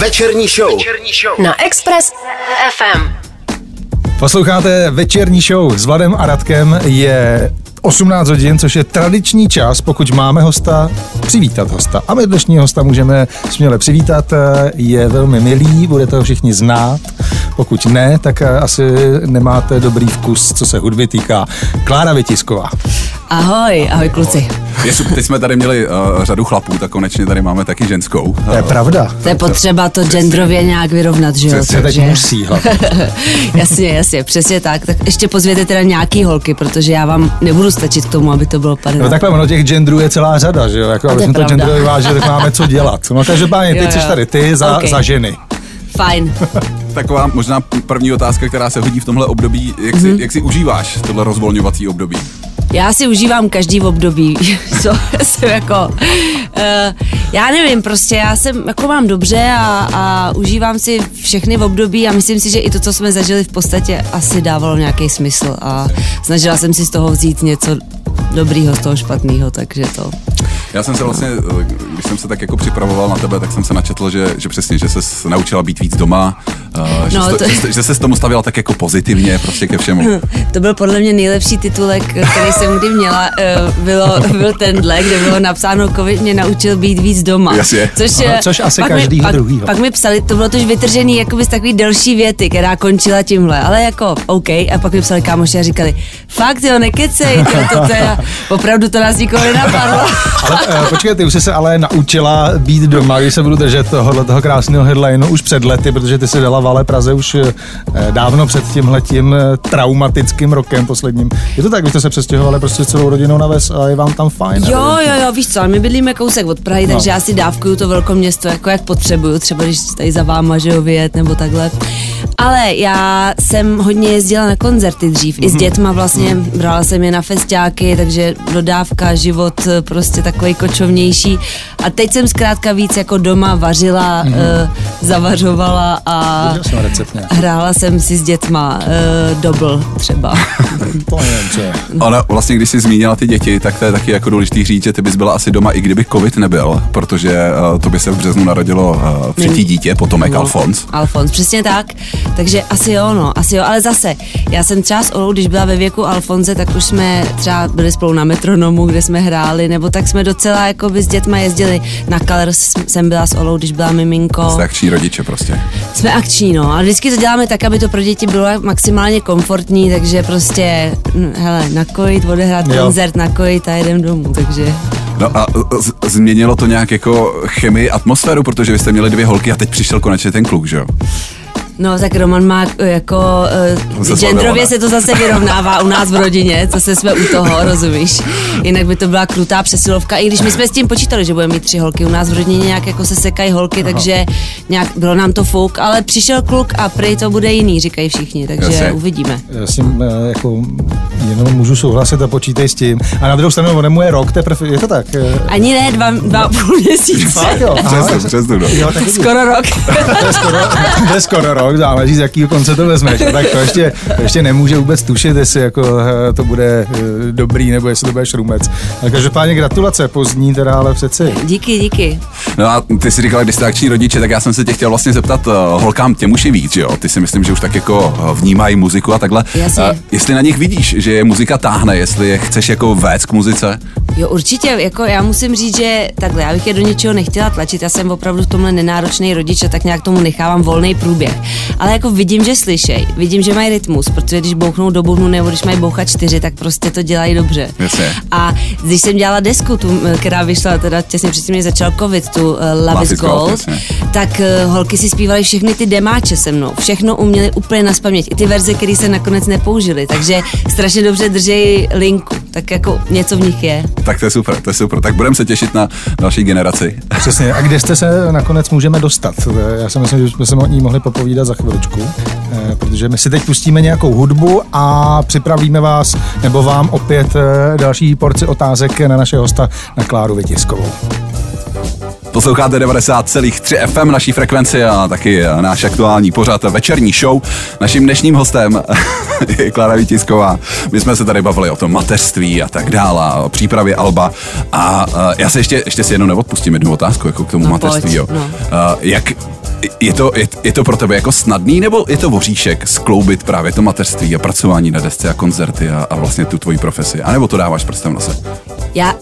Večerní show na Express FM. Posloucháte Večerní show s Vladem a Radkem. Je 18 hodin, což je tradiční čas, pokud máme hosta, přivítat hosta. A my dnešního hosta můžeme směle přivítat, je velmi milý, budete ho všichni znát. Pokud ne, tak asi nemáte dobrý vkus, co se hudby týká. Klára Vytisková. Ahoj kluci. Teď jsme tady měli řadu chlapů, tak konečně tady máme taky ženskou. To je pravda. To je potřeba to gendrově nějak vyrovnat, že jo? Přesně, tak musí chlap. Jasně, přesně tak. Tak ještě pozvěte teda nějaký holky, protože já vám nebudu stačit k tomu, aby to bylo 50. No takhle, ono těch genderů je celá řada, že jo? Jako, aby jsme to genderově vážili, tak máme co dělat. No každopádně, teď jsi tady ty za ženy. Fajn. Taková možná první otázka, která se hodí v tomhle období, jak si užíváš tohle rozvolňovací období? Já si užívám každý období, co jsem jako, já nevím, prostě já jsem, jako mám dobře a užívám si všechny období a myslím si, že i to, co jsme zažili, v podstatě asi dávalo nějaký smysl a snažila jsem si z toho vzít něco dobrýho, z toho špatného, takže to. Já jsem se vlastně, když jsem se tak jako připravoval na tebe, tak jsem se načetl, že přesně, že ses naučila být víc doma, že ses tomu stavila tak jako pozitivně prostě ke všemu. To byl podle mě nejlepší titulek, který jsem kdy měla, byl tenhle, kde bylo napsáno, covid mě naučil být víc doma. Jasně. Což asi každýho druhýho. Pak mi psali, to bylo tož vytržený jakoby z takový delší věty, která končila tímhle, ale jako OK, a pak mi psali kámoši a říkali, fakt jo, nekecej, opravdu to nás nikoho nenapadlo. Počkej, ty už jsi se ale naučila být doma, když se budu držet toho krásného headlineu už před lety, protože ty jsi dala vale Praze už dávno před tímhletím traumatickým rokem posledním. Je to tak, vy jste se přestěhovali prostě celou rodinou na ves a je vám tam fajn? Jo, víš co, my bydlíme kousek od Prahy, takže já si dávkuju to velkoměsto, jako jak potřebuju, třeba když tady za váma, že jo, vyjet nebo takhle. Ale já jsem hodně jezdila na koncerty dřív, i s dětma vlastně, brala jsem je na festiáky, takže dodávka, život prostě takovej kočovnější. A teď jsem zkrátka víc jako doma vařila, zavařovala a hrála jsem si s dětma dobl třeba. Ale vlastně, když jsi zmínila ty děti, tak to je taky jako důležitý říct, že ty bys byla asi doma, i kdyby covid nebyl, protože to by se v březnu narodilo třetí dítě, potomek Alfons. Alfons, přesně tak. Takže asi jo, ale zase, já jsem třeba s Olou, když byla ve věku Alfonze, tak už jsme třeba byli spolu na metronomu, kde jsme hráli, nebo tak jsme docela jako by s dětma jezdili na Colors, jsem byla s Olou, když byla miminko. Jsme akční rodiče prostě. Jsme akční, no, ale vždycky to děláme tak, aby to pro děti bylo maximálně komfortní, takže prostě, hele, nakojit, odehrát koncert, nakojit a jedem domů, takže. No a změnilo to nějak jako chemii, atmosféru, protože vy jste měli dvě holky a teď přišel konečně ten kluk, že jo? No tak Roman má jako, genderově se to zase vyrovnává u nás v rodině, zase jsme u toho, rozumíš? Jinak by to byla krutá přesilovka, i když my jsme s tím počítali, že budeme mít tři holky, u nás v rodině nějak jako se sekají holky, takže nějak bylo nám to fouk, ale přišel kluk a prý to bude jiný, říkají všichni, takže uvidíme. Já s tím jako jenom můžu souhlasit a počítej s tím. A na druhou stranu, on je můj rok, teprve, je to tak? Ani ne, dva půl měsíce. Skoro rok. Skoro rok. Záleží, z jakého konce to vezmeš. Tak to ještě nemůže vůbec tušit, jestli jako to bude dobrý, nebo jestli to bude šrumec. A každopádně gratulace pozdní teda, ale přeci. Díky. No a ty jsi říkala, když jste akční rodiče, tak já jsem se tě chtěl vlastně zeptat, holkám těm už je víc, jo? Ty si myslím, že už tak jako vnímají muziku a takhle. Jestli na nich vidíš, že je muzika táhne, jestli je chceš jako vést k muzice? Jo, určitě, jako já musím říct, že takhle, já bych je do něčeho nechtěla tlačit, já jsem opravdu v tomhle nenáročný rodič a tak nějak tomu nechávám volný průběh. Ale jako vidím, že slyšej, vidím, že mají rytmus, protože když bouchnou do bubnu nebo když mají bouchat 4, tak prostě to dělají dobře. Jasně. A když jsem dělala desku, která vyšla teda těsně předtím, než začal covid, tu Love is Gold, jasně, tak holky si zpívaly všechny ty demáče se mnou, všechno uměly úplně naspamět, i ty verze, které se nakonec nepoužily, takže strašně dobře držejí linku, tak jako něco v nich je. Tak to je super, tak budeme se těšit na další generaci. Přesně, a kde jste se nakonec můžeme dostat? Já si myslím, že jsme se o ní mohli popovídat za chviličku, protože my si teď pustíme nějakou hudbu a připravíme vás, nebo vám opět další porci otázek na našeho hosta, na Kláru Vytiskovou. Posloucháte 90,3 FM, naší frekvenci a taky náš aktuální pořad Večerní show. Naším dnešním hostem je Klára Vytisková. My jsme se tady bavili o tom mateřství a tak dále, o přípravě alba. A já se ještě si jednou neodpustím jednu otázku jako k tomu mateřství. Jo. Jak Je to pro tebe jako snadný, nebo je to voříšek skloubit právě to mateřství a pracování na desce a koncerty a vlastně tu tvoji profesi? A nebo to dáváš prstem v nose?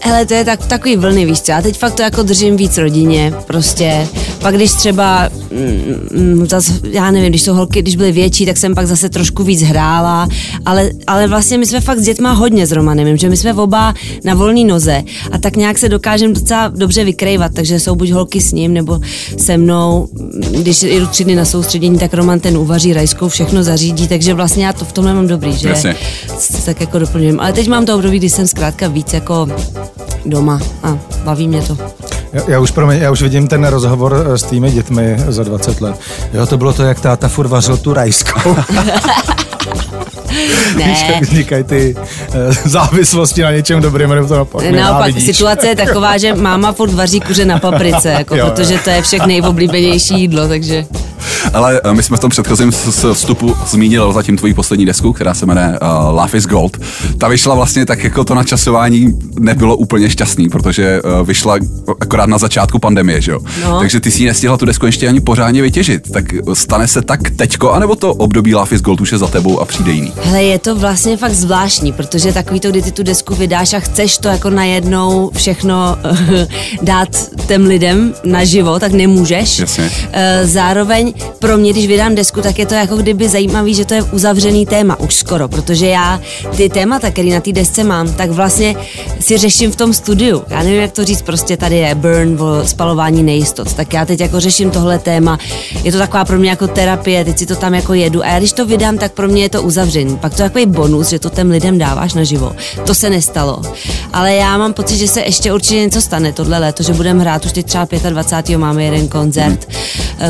Hele, to je takový vlny, víš co? Já teď fakt to jako držím víc rodině, prostě. Pak když třeba, já nevím, když jsou holky, když byly větší, tak jsem pak zase trošku víc hrála, ale vlastně my jsme fakt s dětma hodně s Romanem, že my jsme oba na volný noze a tak nějak se dokážeme docela dobře vykrejvat, takže jsou buď holky s ním, nebo se mnou. Když jdu 3 dny na soustředění, tak Roman ten uvaří rajskou, všechno zařídí, takže vlastně já to v tomhle mám dobrý, že? Jasně. Tak jako doplňujem. Ale teď mám to období, kdy jsem zkrátka víc jako doma a baví mě to. Já už vidím ten rozhovor s tými dětmi za 20 let. Jo, to bylo to, jak táta furt vařil tu rajskou. Ne. Vznikají ty závislosti na něčem dobrým, nebo to naopak, situace je taková, že máma furt vaří kuře na paprice, jako, protože to je však nejoblíbenější jídlo, takže... Ale my jsme v tom předchozím vstupu zmínili zatím tvoji poslední desku, která se jmenuje Love is Gold. Ta vyšla vlastně tak, jako to načasování nebylo úplně šťastný, protože vyšla akorát na začátku pandemie, že jo? No. Takže ty si nestihla tu desku ještě ani pořádně vytěžit. Tak stane se tak teďko, anebo to období Love is Gold už je za tebou a přijde jiný? Hele, je to vlastně fakt zvláštní, protože takový to, kdy ty tu desku vydáš a chceš to jako najednou všechno dát těm lidem naživo, tak nemůžeš. Jasně. Zároveň pro mě, když vydám desku, tak je to jako kdyby zajímavý, že to je uzavřený téma už skoro, protože já ty témata, který na té desce mám, tak vlastně si řeším v tom studiu. Já nevím, jak to říct, prostě tady je burn, spalování nejistot, tak já teď jako řeším tohle téma, je to taková pro mě jako terapie, teď si to tam jako jedu a já když to vydám, tak pro mě je to uzavřený. Pak to je takový bonus, že to těm lidem dáváš naživo. To se nestalo. Ale já mám pocit, že se ještě určitě něco stane tohle léto, že budeme hrát už teď třeba 25. máme jeden koncert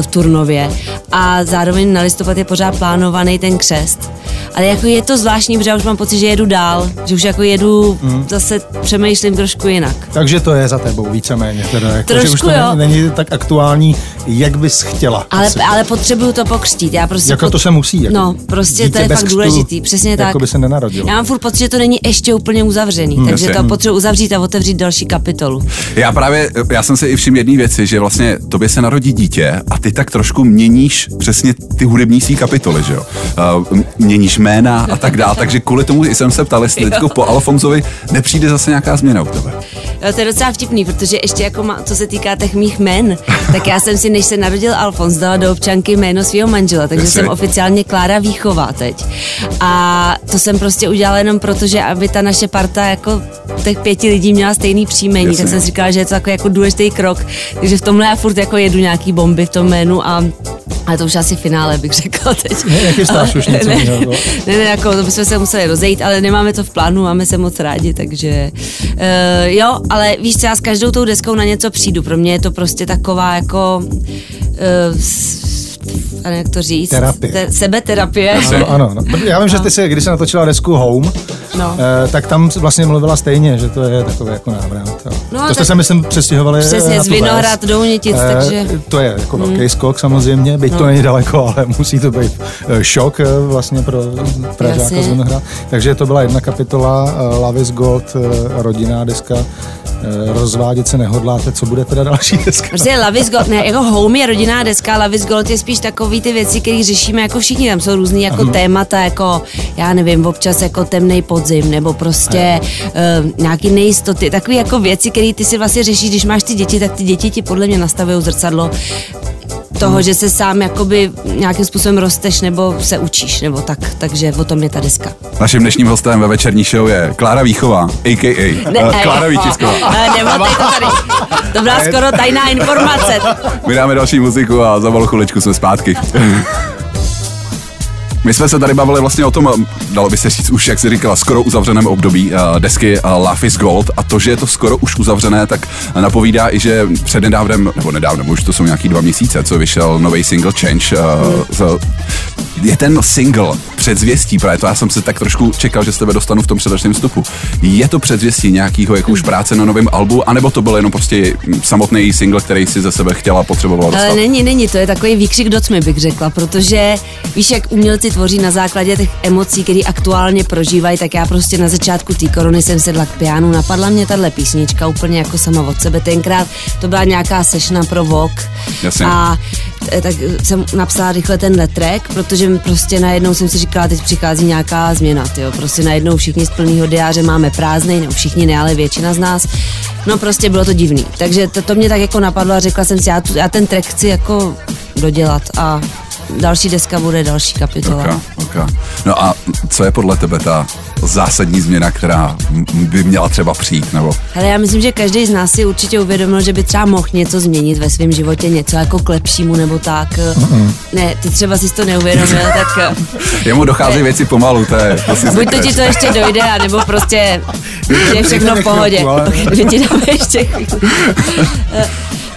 v Turnově. A zároveň na listopad je pořád plánovaný ten křest. Ale jako je to zvláštní, protože já už mám pocit, že jedu dál, že už jako jedu, zase přemýšlím trošku jinak. Takže to je za tebou víceméně. Teda jako, trošku, že už to není tak aktuální, jak bys chtěla. Ale potřebuju to pokřtít. Já prostě jako to se musí. Jako no, prostě to je fakt důležitý. Přesně tak. Jako by se nenarodilo. Já mám furt pocit, že to není ještě úplně uzavřený, takže to potřebuji uzavřít a otevřít další kapitolu. Já jsem si i všiml jedné věci, že vlastně tobě se narodí dítě a ty tak trošku měníš přesně ty hudební svý kapitoly, že jo? Měníš jména a tak dále, takže kvůli tomu jsem se ptal, jestli po Alfonsovi nepřijde zase nějaká změna u tebe. Jo, to je docela vtipný, protože ještě jako co se týká těch mých jmen, tak já jsem si, než se narodil Alfons, dala do občanky jméno svého manžela, takže jsem oficiálně Klára Vytisková teď. A to jsem prostě udělala jenom proto, že aby ta naše parta jako těch 5 lidí měla stejný příjmení, jasně. Tak jsem si říkala, že je to takový jako důležitý krok, takže v tomhle já furt jako jedu nějaký bomby v tom jménu ale to už asi finále bych řekla teď. Nechystáš už něco jiného? Ne, jako to bychom se museli rozejít, ale nemáme to v plánu, máme se moc rádi, takže jo, ale víš co, já s každou tou deskou na něco přijdu, pro mě je to prostě taková jako a jak to říct? Terapie. Sebeterapie. Ano. Já vím, že ty když se natočila desku Home, tak tam vlastně mluvila stejně, že to je takový jako návrat. To jste se, myslím, přestěhovali přesně z Zvinohrad do Unětic, takže... To je jako velký skok samozřejmě, byť to není daleko, ale musí to být šok vlastně pro Pražáka Zvinohrad. Takže to byla jedna kapitola, Love is Gold, rodinná deska. Rozvádět se nehodláte, co bude teda další deska? Prostě Love is Gold, ne, jako Home je rodinná deska, Love is Gold je spíš takový ty věci, které řešíme jako všichni, tam jsou různý jako témata, jako já nevím, občas jako temnej podzim, nebo prostě nějaký nejistoty, takový jako věci, které ty si vlastně řešíš, když máš ty děti, tak ty děti ti podle mě nastavují zrcadlo toho, že se sám jakoby nějakým způsobem rosteš nebo se učíš, nebo tak, takže o tom je ta deska. Naším dnešním hostem ve večerní show je Klára Vytisková, a.k.a. Klára Vytisková. Nebotej to tady, to byla skoro tajná informace. My dáme další muziku a za malou chviličku jsme zpátky. My jsme se tady bavili vlastně o tom, dalo by se říct už, jak jsi říkala, skoro uzavřeném období desky Love is Gold, a to, že je to skoro už uzavřené, tak napovídá i, že přednedávnem, nebo nedávnem, už to jsou nějaký 2 měsíce, co vyšel nový single Change. Je ten single předzvěstí, právě to já jsem se tak trošku čekal, že z tebe dostanu v tom předačném vstupu. Je to předzvěstí nějakého jako už práce na novém albu, anebo to byl jenom prostě samotný single, který si ze sebe chtěla, potřebovala dostat? Ale není, to je takový výkřik do tmy, bych řekla, protože víš, jak umělci tvoří na základě těch emocí, které aktuálně prožívají, tak já prostě na začátku té korony jsem sedla k pianu, napadla mě tahle písnička úplně jako sama od sebe. Tenkrát to byla nějaká sešna pro Vogue. Jasně. A tak jsem napsala rychle tenhle track, protože prostě najednou jsem si říkala, teď přichází nějaká změna, tyjo, prostě najednou všichni z plného diáře máme prázdnej, nebo všichni ne, ale většina z nás, no prostě bylo to divný, takže to mě tak jako napadlo a řekla jsem si, já ten track chci jako dodělat a další deska bude další kapitola. Okay. No a co je podle tebe ta zásadní změna, která by měla třeba přijít? Nebo? Hele, já myslím, že každý z nás si určitě uvědomil, že by třeba mohl něco změnit ve svém životě, něco jako k lepšímu nebo tak. Mm-hmm. Ne, ty třeba si to neuvědomil, tak... Jemu dochází věci pomalu, to je. Buď to ti to ještě dojde, anebo prostě je všechno v pohodě. Když ti dáme ještě chvíli.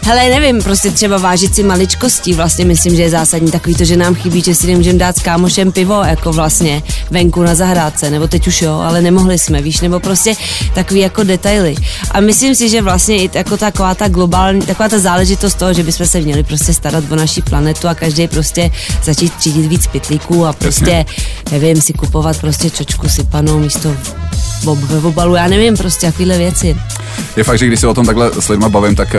Hele, nevím, prostě třeba vážit si maličkostí, vlastně myslím, že je zásadní takový to, že nám chybí, že si nemůžeme dát s kámošem pivo, jako vlastně venku na zahrádce, nebo teď už jo, ale nemohli jsme, víš, nebo prostě takový jako detaily. A myslím si, že vlastně i jako taková ta globální, taková ta záležitost toho, že bychom se měli prostě starat o naši planetu a každý prostě začít třídit víc pytlíků a prostě, nevím, si kupovat prostě čočku sypanou místo v obalu, já nevím, prostě takovýhle věci. Je fakt, že když se o tom takhle s lidma bavím, tak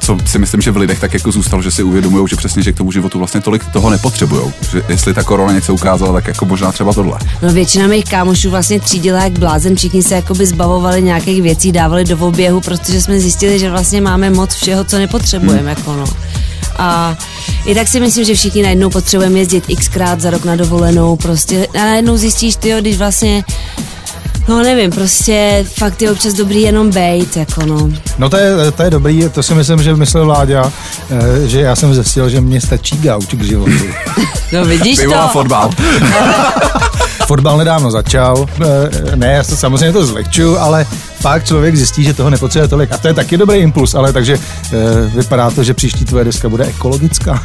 co si myslím, že v lidech tak jako zůstalo, že si uvědomujou, že přesně, že k tomu životu vlastně tolik toho nepotřebujou. Že jestli ta korona něco ukázala, tak jako možná třeba tohle. No většina mých kámošů vlastně třídila jak blázen, všichni se jakoby zbavovali nějakých věcí, dávali do oběhu, protože jsme zjistili, že vlastně máme moc všeho, co nepotřebujeme, jako no. A i tak si myslím, že všichni najednou potřebujeme jezdit xkrát za rok na dovolenou, prostě. A najednou zjistíš, tyjo, když vlastně no nevím, prostě fakt je občas dobrý jenom bejt, jako no. No to je dobrý, to si myslím, že myslel Vláďa, že já jsem zjistil, že mě stačí gauč k životu. No vidíš to. Pivo a fotbal. Fotbal nedávno začal, ne, já samozřejmě to zlehčuju, ale fakt člověk zjistí, že toho nepotřebuje tolik. A to je taky dobrý impuls, ale takže vypadá to, že příští tvoje deska bude ekologická.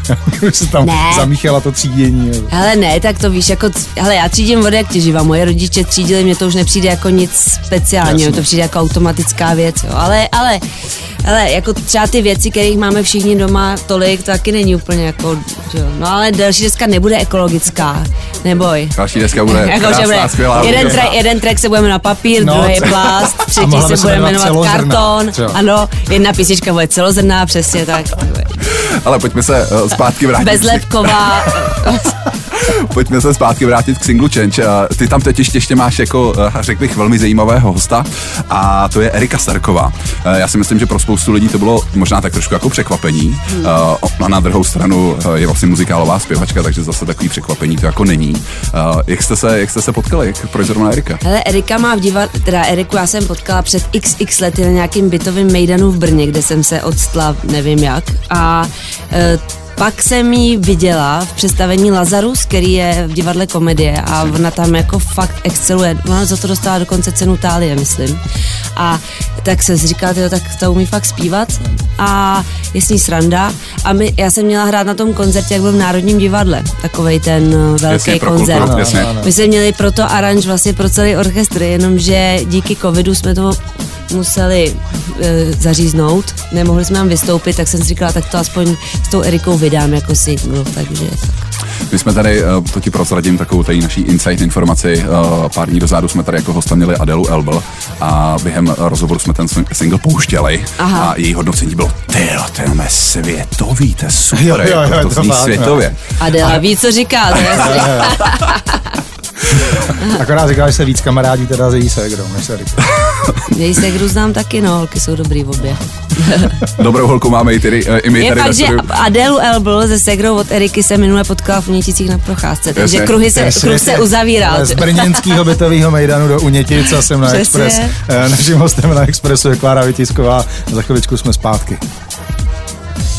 Už se tam zamíchala to třídění. Hele ne, tak to víš, jako, hele, já třídím vodu jak těživa, moje rodiče třídili, mně to už nepřijde jako nic speciálního, to přijde jako automatická věc, jo. Ale jako třeba ty věci, kterých máme všichni doma tolik, to taky není úplně jako, jo. No ale další deska nebude ekologická, neboj. Další deska bude krásná, skvělá. Jeden track se budeme na papír, druhý plast, třetí se bude jmenovat karton, ano, jedna písnička bude celozrná, přesně tak. Ale pojďme se zpátky vrátit. Bezlepková. Pojďme se zpátky vrátit k singlu Change. Ty tam teď ještě máš jako, řekl bych, velmi zajímavého hosta a to je Erika Sarková. Já si myslím, že pro spoustu lidí to bylo možná tak trošku jako překvapení. A na druhou stranu je vlastně muzikálová zpěvačka, takže zase takový překvapení to jako není. Jak jste se potkali? Proč zrovna Erika? Hele, Erika má v divadle, teda Eriku já jsem potkala před xx lety na nějakým bytovým mejdanu v Brně, kde jsem se odstla, nevím jak. A pak jsem ji viděla v představení Lazarus, který je v divadle komedie a ona tam jako fakt exceluje. Ona za to dostala dokonce cenu Tálie, myslím. A tak jsem si říkala, tyjo, tak to umí fakt zpívat a je s ní sranda. A já jsem měla hrát na tom koncertě, jak byl v Národním divadle, takovej ten velký koncert. Kulturu. My jsme měli proto aranž vlastně pro celý orchestr, jenomže díky covidu jsme to museli zaříznout, nemohli jsme tam vystoupit, tak jsem si říkala, tak to aspoň s tou Erikou vydám jako single, takže tak. My jsme tady, to ti prozradím, takovou tady naší insight informaci, pár dní dozadu jsme tady jako hosta měli Adelu Elbl a během rozhovoru jsme ten single pouštěli. Aha. A její hodnocení bylo, to je mé světový, to je super, jo, to zní světově. Adela ví, co říká, to je Akorát říkala, že se víc kamarádí teda se jí ségrou, než se říká. Její ségru znám taky, no, holky jsou dobrý v obě. Dobrou holku máme i my tady. Je fakt, že Adelu Elbl se ségrou od Eriky se minule potkala v Uněticích na procházce, takže kruh se uzavíral. Z brněnského bytového mejdanu do Unětic a jsem na Express. Naším hostem na Expressu je Klára Vytisková. Za chviličku jsme zpátky.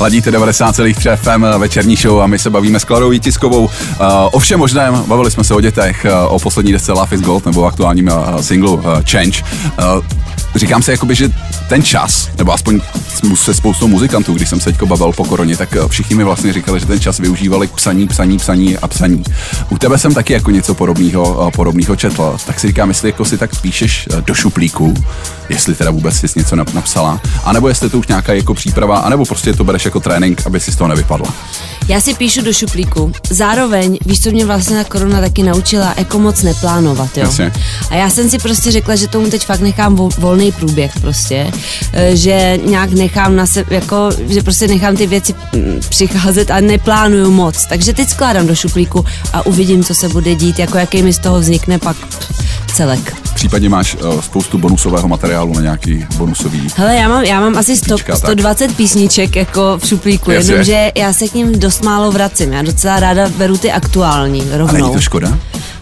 Ladíte 90,3 FM Večerní show a my se bavíme s Klárou Vytiskovou. O všem možném, bavili jsme se o dětech, o poslední desce Love is Gold nebo o aktuálním singlu Change. Říkám si, jakoby, že ten čas, nebo aspoň se spoustou muzikantů, když jsem se teďko bavil po koroně, tak všichni mi vlastně říkali, že ten čas využívali k psaní. U tebe jsem taky jako něco podobného četl. Tak si říkám, jestli jako si tak píšeš do šuplíku, jestli teda vůbec jsi něco napsala, anebo jestli to už nějaká jako příprava, anebo prostě to bereš jako trénink, aby si z toho nevypadla. Já si píšu do šuplíku. Zároveň, víš, co mě vlastně ta korona taky naučila, jako moc neplánovat, jo. Jasně. A já jsem si prostě řekla, že tomu teď fakt nechám volný průběh prostě, že nějak nechám na sebe, jako, že prostě nechám ty věci přicházet a neplánuju moc. Takže teď skládám do šuplíku a uvidím, co se bude dít, jako jaký mi z toho vznikne pak celek. Případně máš spoustu bonusového materiálu na nějaký bonusový... Hele, já mám asi 120 písniček jako v šuplíku, jenomže já se k ním dost málo vracím. Já docela ráda beru ty aktuální rovnou. A není to škoda?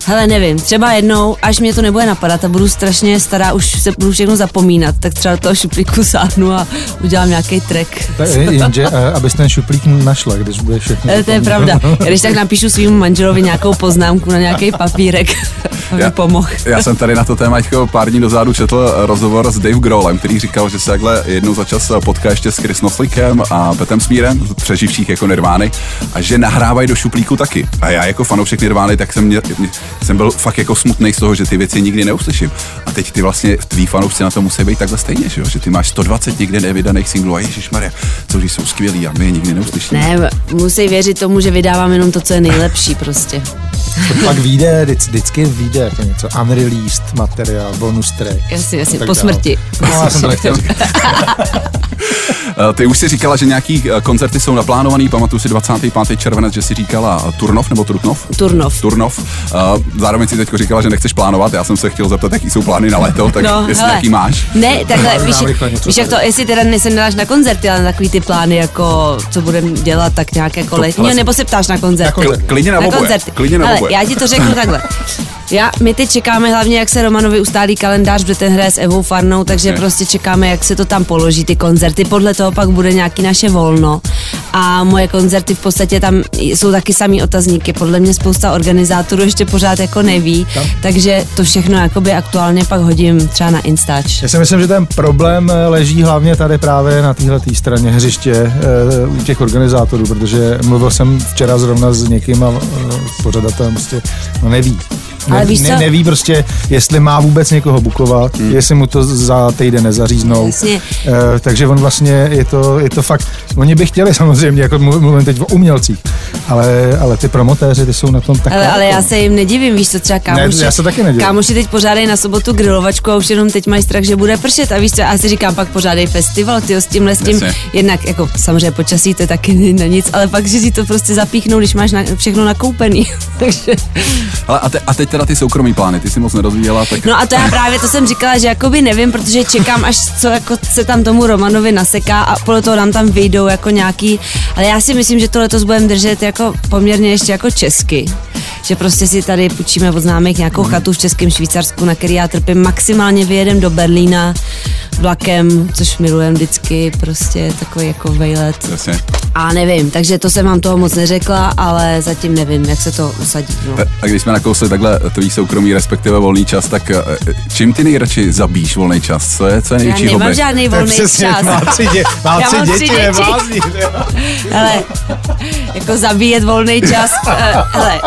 Hele, nevím, třeba jednou, až mě to nebude napadat a budu strašně stará, už se budu všechno zapomínat, tak třeba do toho šuplíku sáhnu a udělám nějaký track. Tak jenže, abys ten šuplík našla, když bude všechno. To je pravda. Když tak napíšu svým manželovi nějakou poznámku na nějaký papírek, aby pomohl. Já jsem tady na to téma pár dní dozadu četl rozhovor s Dave Grohlem, který říkal, že se takhle jednou za čas potká ještě s Krist Novoselikem a Patem Smearem, přeživších jako Nirvány, a že nahrávají do šuplíku taky. A já jako fanoušek Nirvány, tak jsem byl fakt jako smutný z toho, že ty věci nikdy neuslyším. A teď ty vlastně tví fanoušci na to musí být takhle stejně, že jo? Že ty máš 120 někde nevydaných singlů a ježišmarja, co když jsou skvělí a my je nikdy neuslyšíme. Ne, musí věřit tomu, že vydávám jenom to, co je nejlepší prostě. To pak vyjde, vždycky vyjde jako něco unreleased materiál, bonus track. Jasně, po smrti. No, já jsem to chtěl říct. Ty už si říkala, že nějaký koncerty jsou naplánovaný, pamatuju si 25. červenec, že si říkala Turnov nebo Trutnov? Turnov. Zároveň si teďko říkala, že nechceš plánovat, já jsem se chtěl zeptat, jaký jsou plány na léto, tak no, jestli nějaký máš. Ne, takhle, víš jak to, jestli teda se nedáš na koncerty, ale na takový ty plány, jako co budem dělat, tak nějak jako letní, nebo se ptáš na koncerty? Klidně na oboje. Já ti to řeknu takhle. My teď čekáme hlavně, jak se Romanovi ustálí kalendář, protože ten hraje s Evou Farnou, takže prostě čekáme, jak se to tam položí, ty koncerty. Podle toho pak bude nějaký naše volno. A moje koncerty v podstatě tam jsou taky samý otazníky. Podle mě spousta organizátorů ještě pořád jako neví, takže to všechno jakoby aktuálně pak hodím třeba na Instač. Já si myslím, že ten problém leží hlavně tady právě na téhletý straně hřiště u těch organizátorů, protože mluvil jsem včera zrovna s někým a pořadatel prostě neví. Neví prostě, jestli má vůbec někoho bukovat, jestli mu to za týden nezaříznou. Takže on vlastně, je to fakt, oni by chtěli samozřejmě, jako mluvím teď o umělcích, ale ty promotéři, ty jsou na tom takové. Ale já se jim nedivím, víš co, třeba kámoši. Ne, já se taky nedivím. Kámoši teď pořádají na sobotu grilovačku a už jenom teď mají strach, že bude pršet a víš co, já si říkám, pak pořádej festival, tyjo, s tímhle, jednak, jako samozřejmě počasí, to je taky na nic, ale pak, že si to prostě zapíchnou, když máš všechno nakoupený. Teda ty soukromý plány, ty si moc nerozvíjela. Tak... No a to já právě, to jsem říkala, že jakoby nevím, protože čekám, až co jako se tam tomu Romanovi naseká a podle toho nám tam vyjdou jako nějaký, ale já si myslím, že to letos budeme držet jako poměrně ještě jako česky. Že prostě si tady půjčíme od známých nějakou chatu v Českém Švýcarsku, na který já trpím, maximálně vyjedem do Berlína vlakem, což milujem vždycky, prostě takový jako vejlet. Jasně. A nevím, takže to jsem vám toho moc neřekla, ale zatím nevím, jak se to usadí. No. A když jsme nakousli takhle tvý soukromý, respektive volný čas, tak čím ty nejradši zabíš volný čas? Co je největší hobby? Já nemám žádný volný čas. Mám tři děti, nevází. Hele, jako zabíjet volný čas, hele.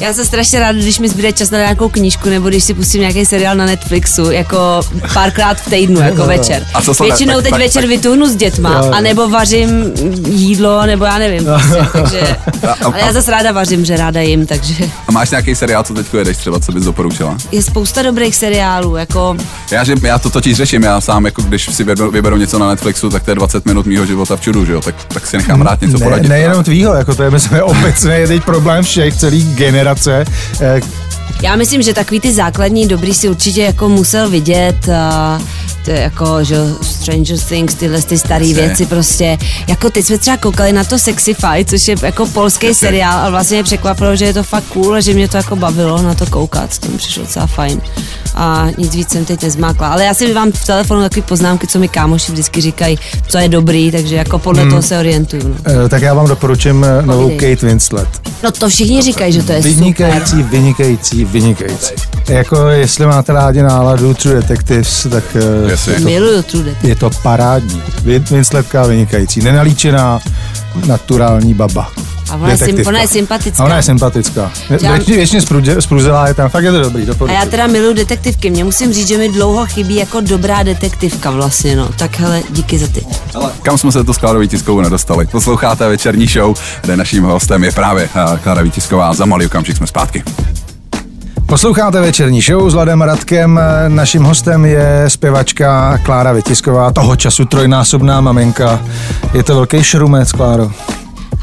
Já jsem strašně ráda, když mi zbyde čas na nějakou knížku, nebo když si pustím nějaký seriál na Netflixu, jako párkrát v týdnu, jako večer. Většinou teď večer vytuhnu s dětma, anebo vařím jídlo, nebo já nevím. Takže, ale já zase ráda vařím, že ráda jim, takže... A máš nějaký seriál, co teď jedeš třeba, co bys doporučila? Je spousta dobrých seriálů, jako... Já to totiž řeším, já sám, jako když si vyberu něco na Netflixu, tak to je 20 minut mýho života v čudu, že jo, tak si nechám rád něco poradit. Nejenom tvýho, jako to je, myslím, obecně teď problém všech, celý generace. Já myslím, že takový ty základní dobrý si určitě jako musel vidět, to je jako, že Stranger Things, tyhle ty starý věci prostě, jako teď jsme třeba koukali na to Sexify, což je jako polský seriál a vlastně mě překvapilo, že je to fakt cool a že mě to jako bavilo na to koukat, to mi přišlo docela fajn. A nic víc jsem teď nezmákla. Ale já si vám v telefonu takové poznámky, co mi kámoši vždycky říkají, co je dobrý, takže jako podle toho se orientuju. No. Tak já vám doporučím novou Kate Winslet. No to všichni říkají, že to je vynikající, super. Vynikající. Jako jestli máte rádi náladu True Detectives, tak... Miluju True Detectives. Je to parádní. Winsletka vynikající. Nenalíčená, naturální baba. A ona je sympatická. Ona je sympatická. Věčně spruzelá je tam, fakt je to dobrý. A já teda miluji detektivky, mě musím říct, že mi dlouho chybí jako dobrá detektivka vlastně, no. Tak hele, díky za ty. Ale kam jsme se to s Klárou Vytiskovou nedostali? Posloucháte Večerní show, kde naším hostem je právě Klára Vytisková. Za malý okamžik jsme zpátky. Posloucháte Večerní show s Ladem Radkem, naším hostem je zpěvačka Klára Vytisková, toho času trojnásobná maminka. Je to velký šrumec, Kláro.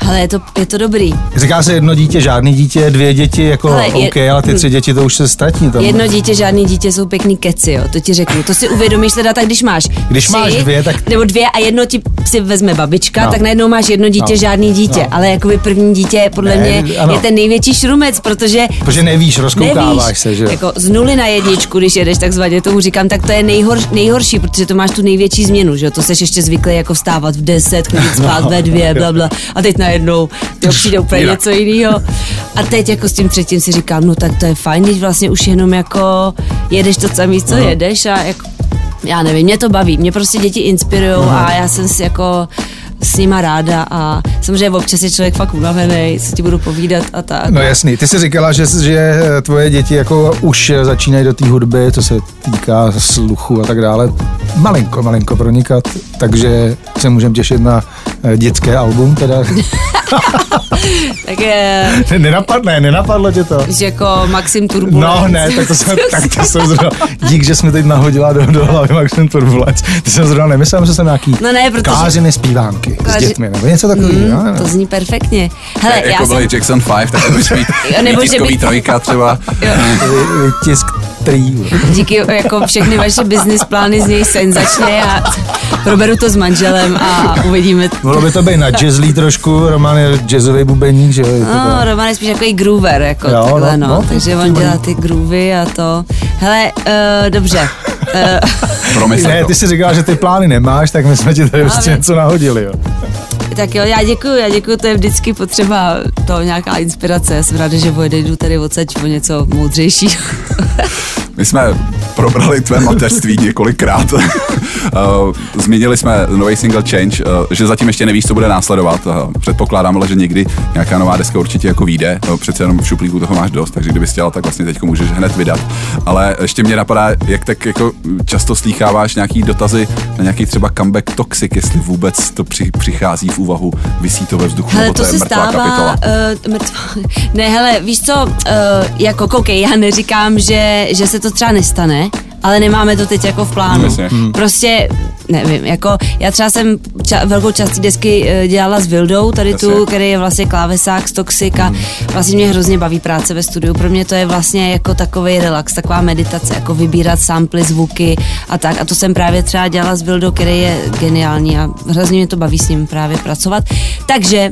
Hele, je to dobrý. Říká se jedno dítě, žádný dítě, dvě děti, jako hele, OK, ale ty tři děti to už se statní. Tomu. Jedno dítě, žádný dítě jsou pěkný keci, jo, to ti řeknu. To si uvědomíš teda tak, když máš máš dvě, tak... Nebo dvě a jedno ti si vezme babička, no. Tak najednou máš jedno dítě, no. Žádný dítě, no. Ale jakoby první dítě podle mě ano. Je ten největší šrumec, protože nevíš, rozkoukáváš se, že? Jako z nuly na jedničku, když jedeš takzvaně, tomu říkám, tak to je nejhorší, protože to máš tu největší změnu, že? To seš ještě zvyklý jako vstávat v 10, chodit spát ve 2, blabla. A teď najednou, to přijde úplně něco jiného. A teď jako s tím předtím si říkám, no tak to je fajn, teď vlastně už jenom jako jedeš to samý, co jedeš a jako, já nevím, mě to baví, mě prostě děti inspirujou a já jsem si jako s nima ráda a samozřejmě občas je člověk fakt unavený, co ti budu povídat a tak. No jasný, ty jsi říkala, že tvoje děti jako už začínají do té hudby, co se týká sluchu a tak dále, malinko pronikat, takže se můžeme těšit na dětské album teda. Tak je... Nenapadlo tě to. Že jako Maxim Turbulence. No ne, tak to jsem zrovna, dík, že jsme teď nahodila do hlavy Maxim Turbulence, to jsem zrovna nemyslel, že jsem nějaký kářiny zpívánky. S dětmi, nebo něco takového. No. To zní perfektně. Hele, jako byl Jackson 5, tak budeš mít tiskový trojka třeba. Tisk 3. Díky, jako všechny vaše business plány z něj senzačně a proberu to s manželem a uvidíme. Bylo by to být na jazzlí trošku, Roman je jazzový bubeník, že jo? No, Roman je spíš takový groover, jako jo, takhle, no. Takže on dělá ty groovy a to. Hele, dobře. Ne, ty jsi říkala, že ty plány nemáš, tak my jsme ti tady prostě něco nahodili, jo. Tak jo, já děkuju, to je vždycky potřeba to nějaká inspirace. Já jsem ráda, že odejdu tady odsaď po něco moudřejšího. My jsme probrali tvé mateřství několikrát. Zmínili jsme nový single Change, že zatím ještě nevíš, co bude následovat. Předpokládám, ale že někdy nějaká nová deska určitě jako vyjde. Přece jenom v šuplíku toho máš dost, takže kdyby chtěla, tak vlastně teď můžeš hned vydat. Ale ještě mě napadá, jak tak jako často slýcháváš nějaký dotazy na nějaký třeba comeback Toxic, jestli vůbec to přichází v úvahu, visí to ve vzduchu, hele, nebo to je mrtvá kapitola. Ne, hele, víš co, jako koukej, já neříkám, že se to třeba nestane, ale nemáme to teď jako v plánu. Prostě, nevím, jako já třeba jsem velkou částí desky dělala s Wildou, tady tu, který je vlastně klávesák z Toxic a vlastně mě hrozně baví práce ve studiu. Pro mě to je vlastně jako takovej relax, taková meditace, jako vybírat samply, zvuky a tak. A to jsem právě třeba dělala s Wildou, který je geniální a hrozně mě to baví s ním právě pracovat. Takže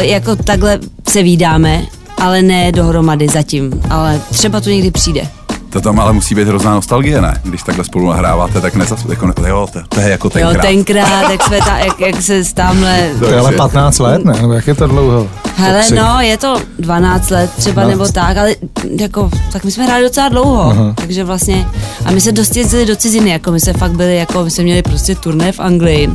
jako takhle se vídáme, ale ne dohromady zatím, ale třeba to někdy přijde. To tam ale musí být hrozná nostalgie, ne? Když takhle spolu nahráváte, tak to je jako tenkrát. Jo, tenkrát, jak se stámhle... To je ale 15 let, ne? Nebo jak je to dlouho? Hele, Toxic. No, je to 12 let třeba, nebo tak, ale jako, tak my jsme hráli docela dlouho, takže vlastně, a my se dost jezdili do ciziny, jako my se fakt byli, jako my jsme měli prostě turné v Anglii,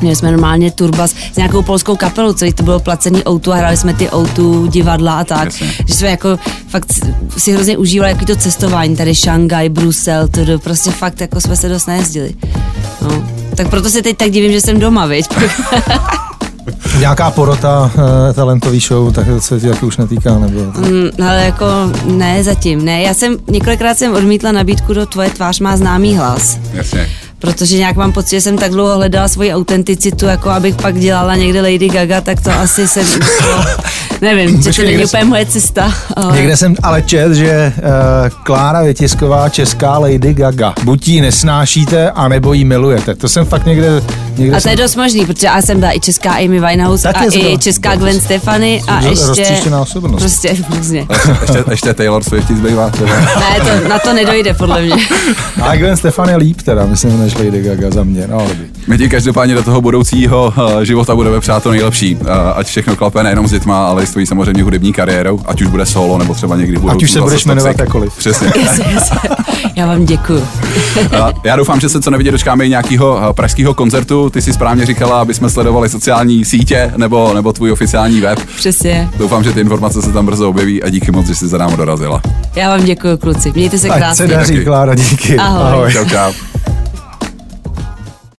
měli jsme normálně turbas s nějakou polskou kapelou, celý to bylo placený O2 a hráli jsme ty O2 divadla a tak, že jsme jako fakt si hrozně užívali jaký to cestování, tady Šangaj, Brusel, to prostě fakt jako jsme se dost najezdili, no, tak proto se teď tak divím, že jsem doma, viď? Nějaká porota talentový show, tak se ti jako už netýká, nebo? Ale jako ne, zatím ne. Já jsem několikrát odmítla nabídku do Tvoje tvář má známý hlas. Jasně. Protože nějak mám pocit, že jsem tak dlouho hledala svoji autenticitu, jako abych pak dělala někde Lady Gaga, tak to asi jsem... Nevím, že to není úplně moje cesta. Ale... Někde jsem ale čet, že Klára Vytisková, česká Lady Gaga. Buď ji nesnášíte, anebo ji milujete. To jsem fakt někde a to je dost možný, protože já jsem byla i česká Amy Winehouse a i česká Gwen Stefani a ještě... Roztříštěná osobnost. Prostě různě. Ještě Taylor Swift zbývá. Ne, na to nedojde, podle mě. A Gwen Stefani líp teda, myslím, než Lady Gaga za mě. No, my ti každopádně do toho budoucího života budeme přát to nejlepší. Ať všechno klape nejenom s dětma, ale i s tvojí samozřejmě hudební kariérou, ať už bude solo nebo třeba někdy budou. Ať už se budeš jmenovat jakoliv. Přesně. Já vám děkuju. Já doufám, že se co nevidě dočkáme i nějakého pražského koncertu. Ty si správně říkala, aby jsme sledovali sociální sítě nebo tvůj oficiální web. Přesně. Doufám, že ty informace se tam brzo objeví a díky moc, že jsi za námi dorazila. Já vám děkuju, kluci. Mějte se krásně. Ať se daří, Klára, díky. Ahoj. Ahoj. Čau.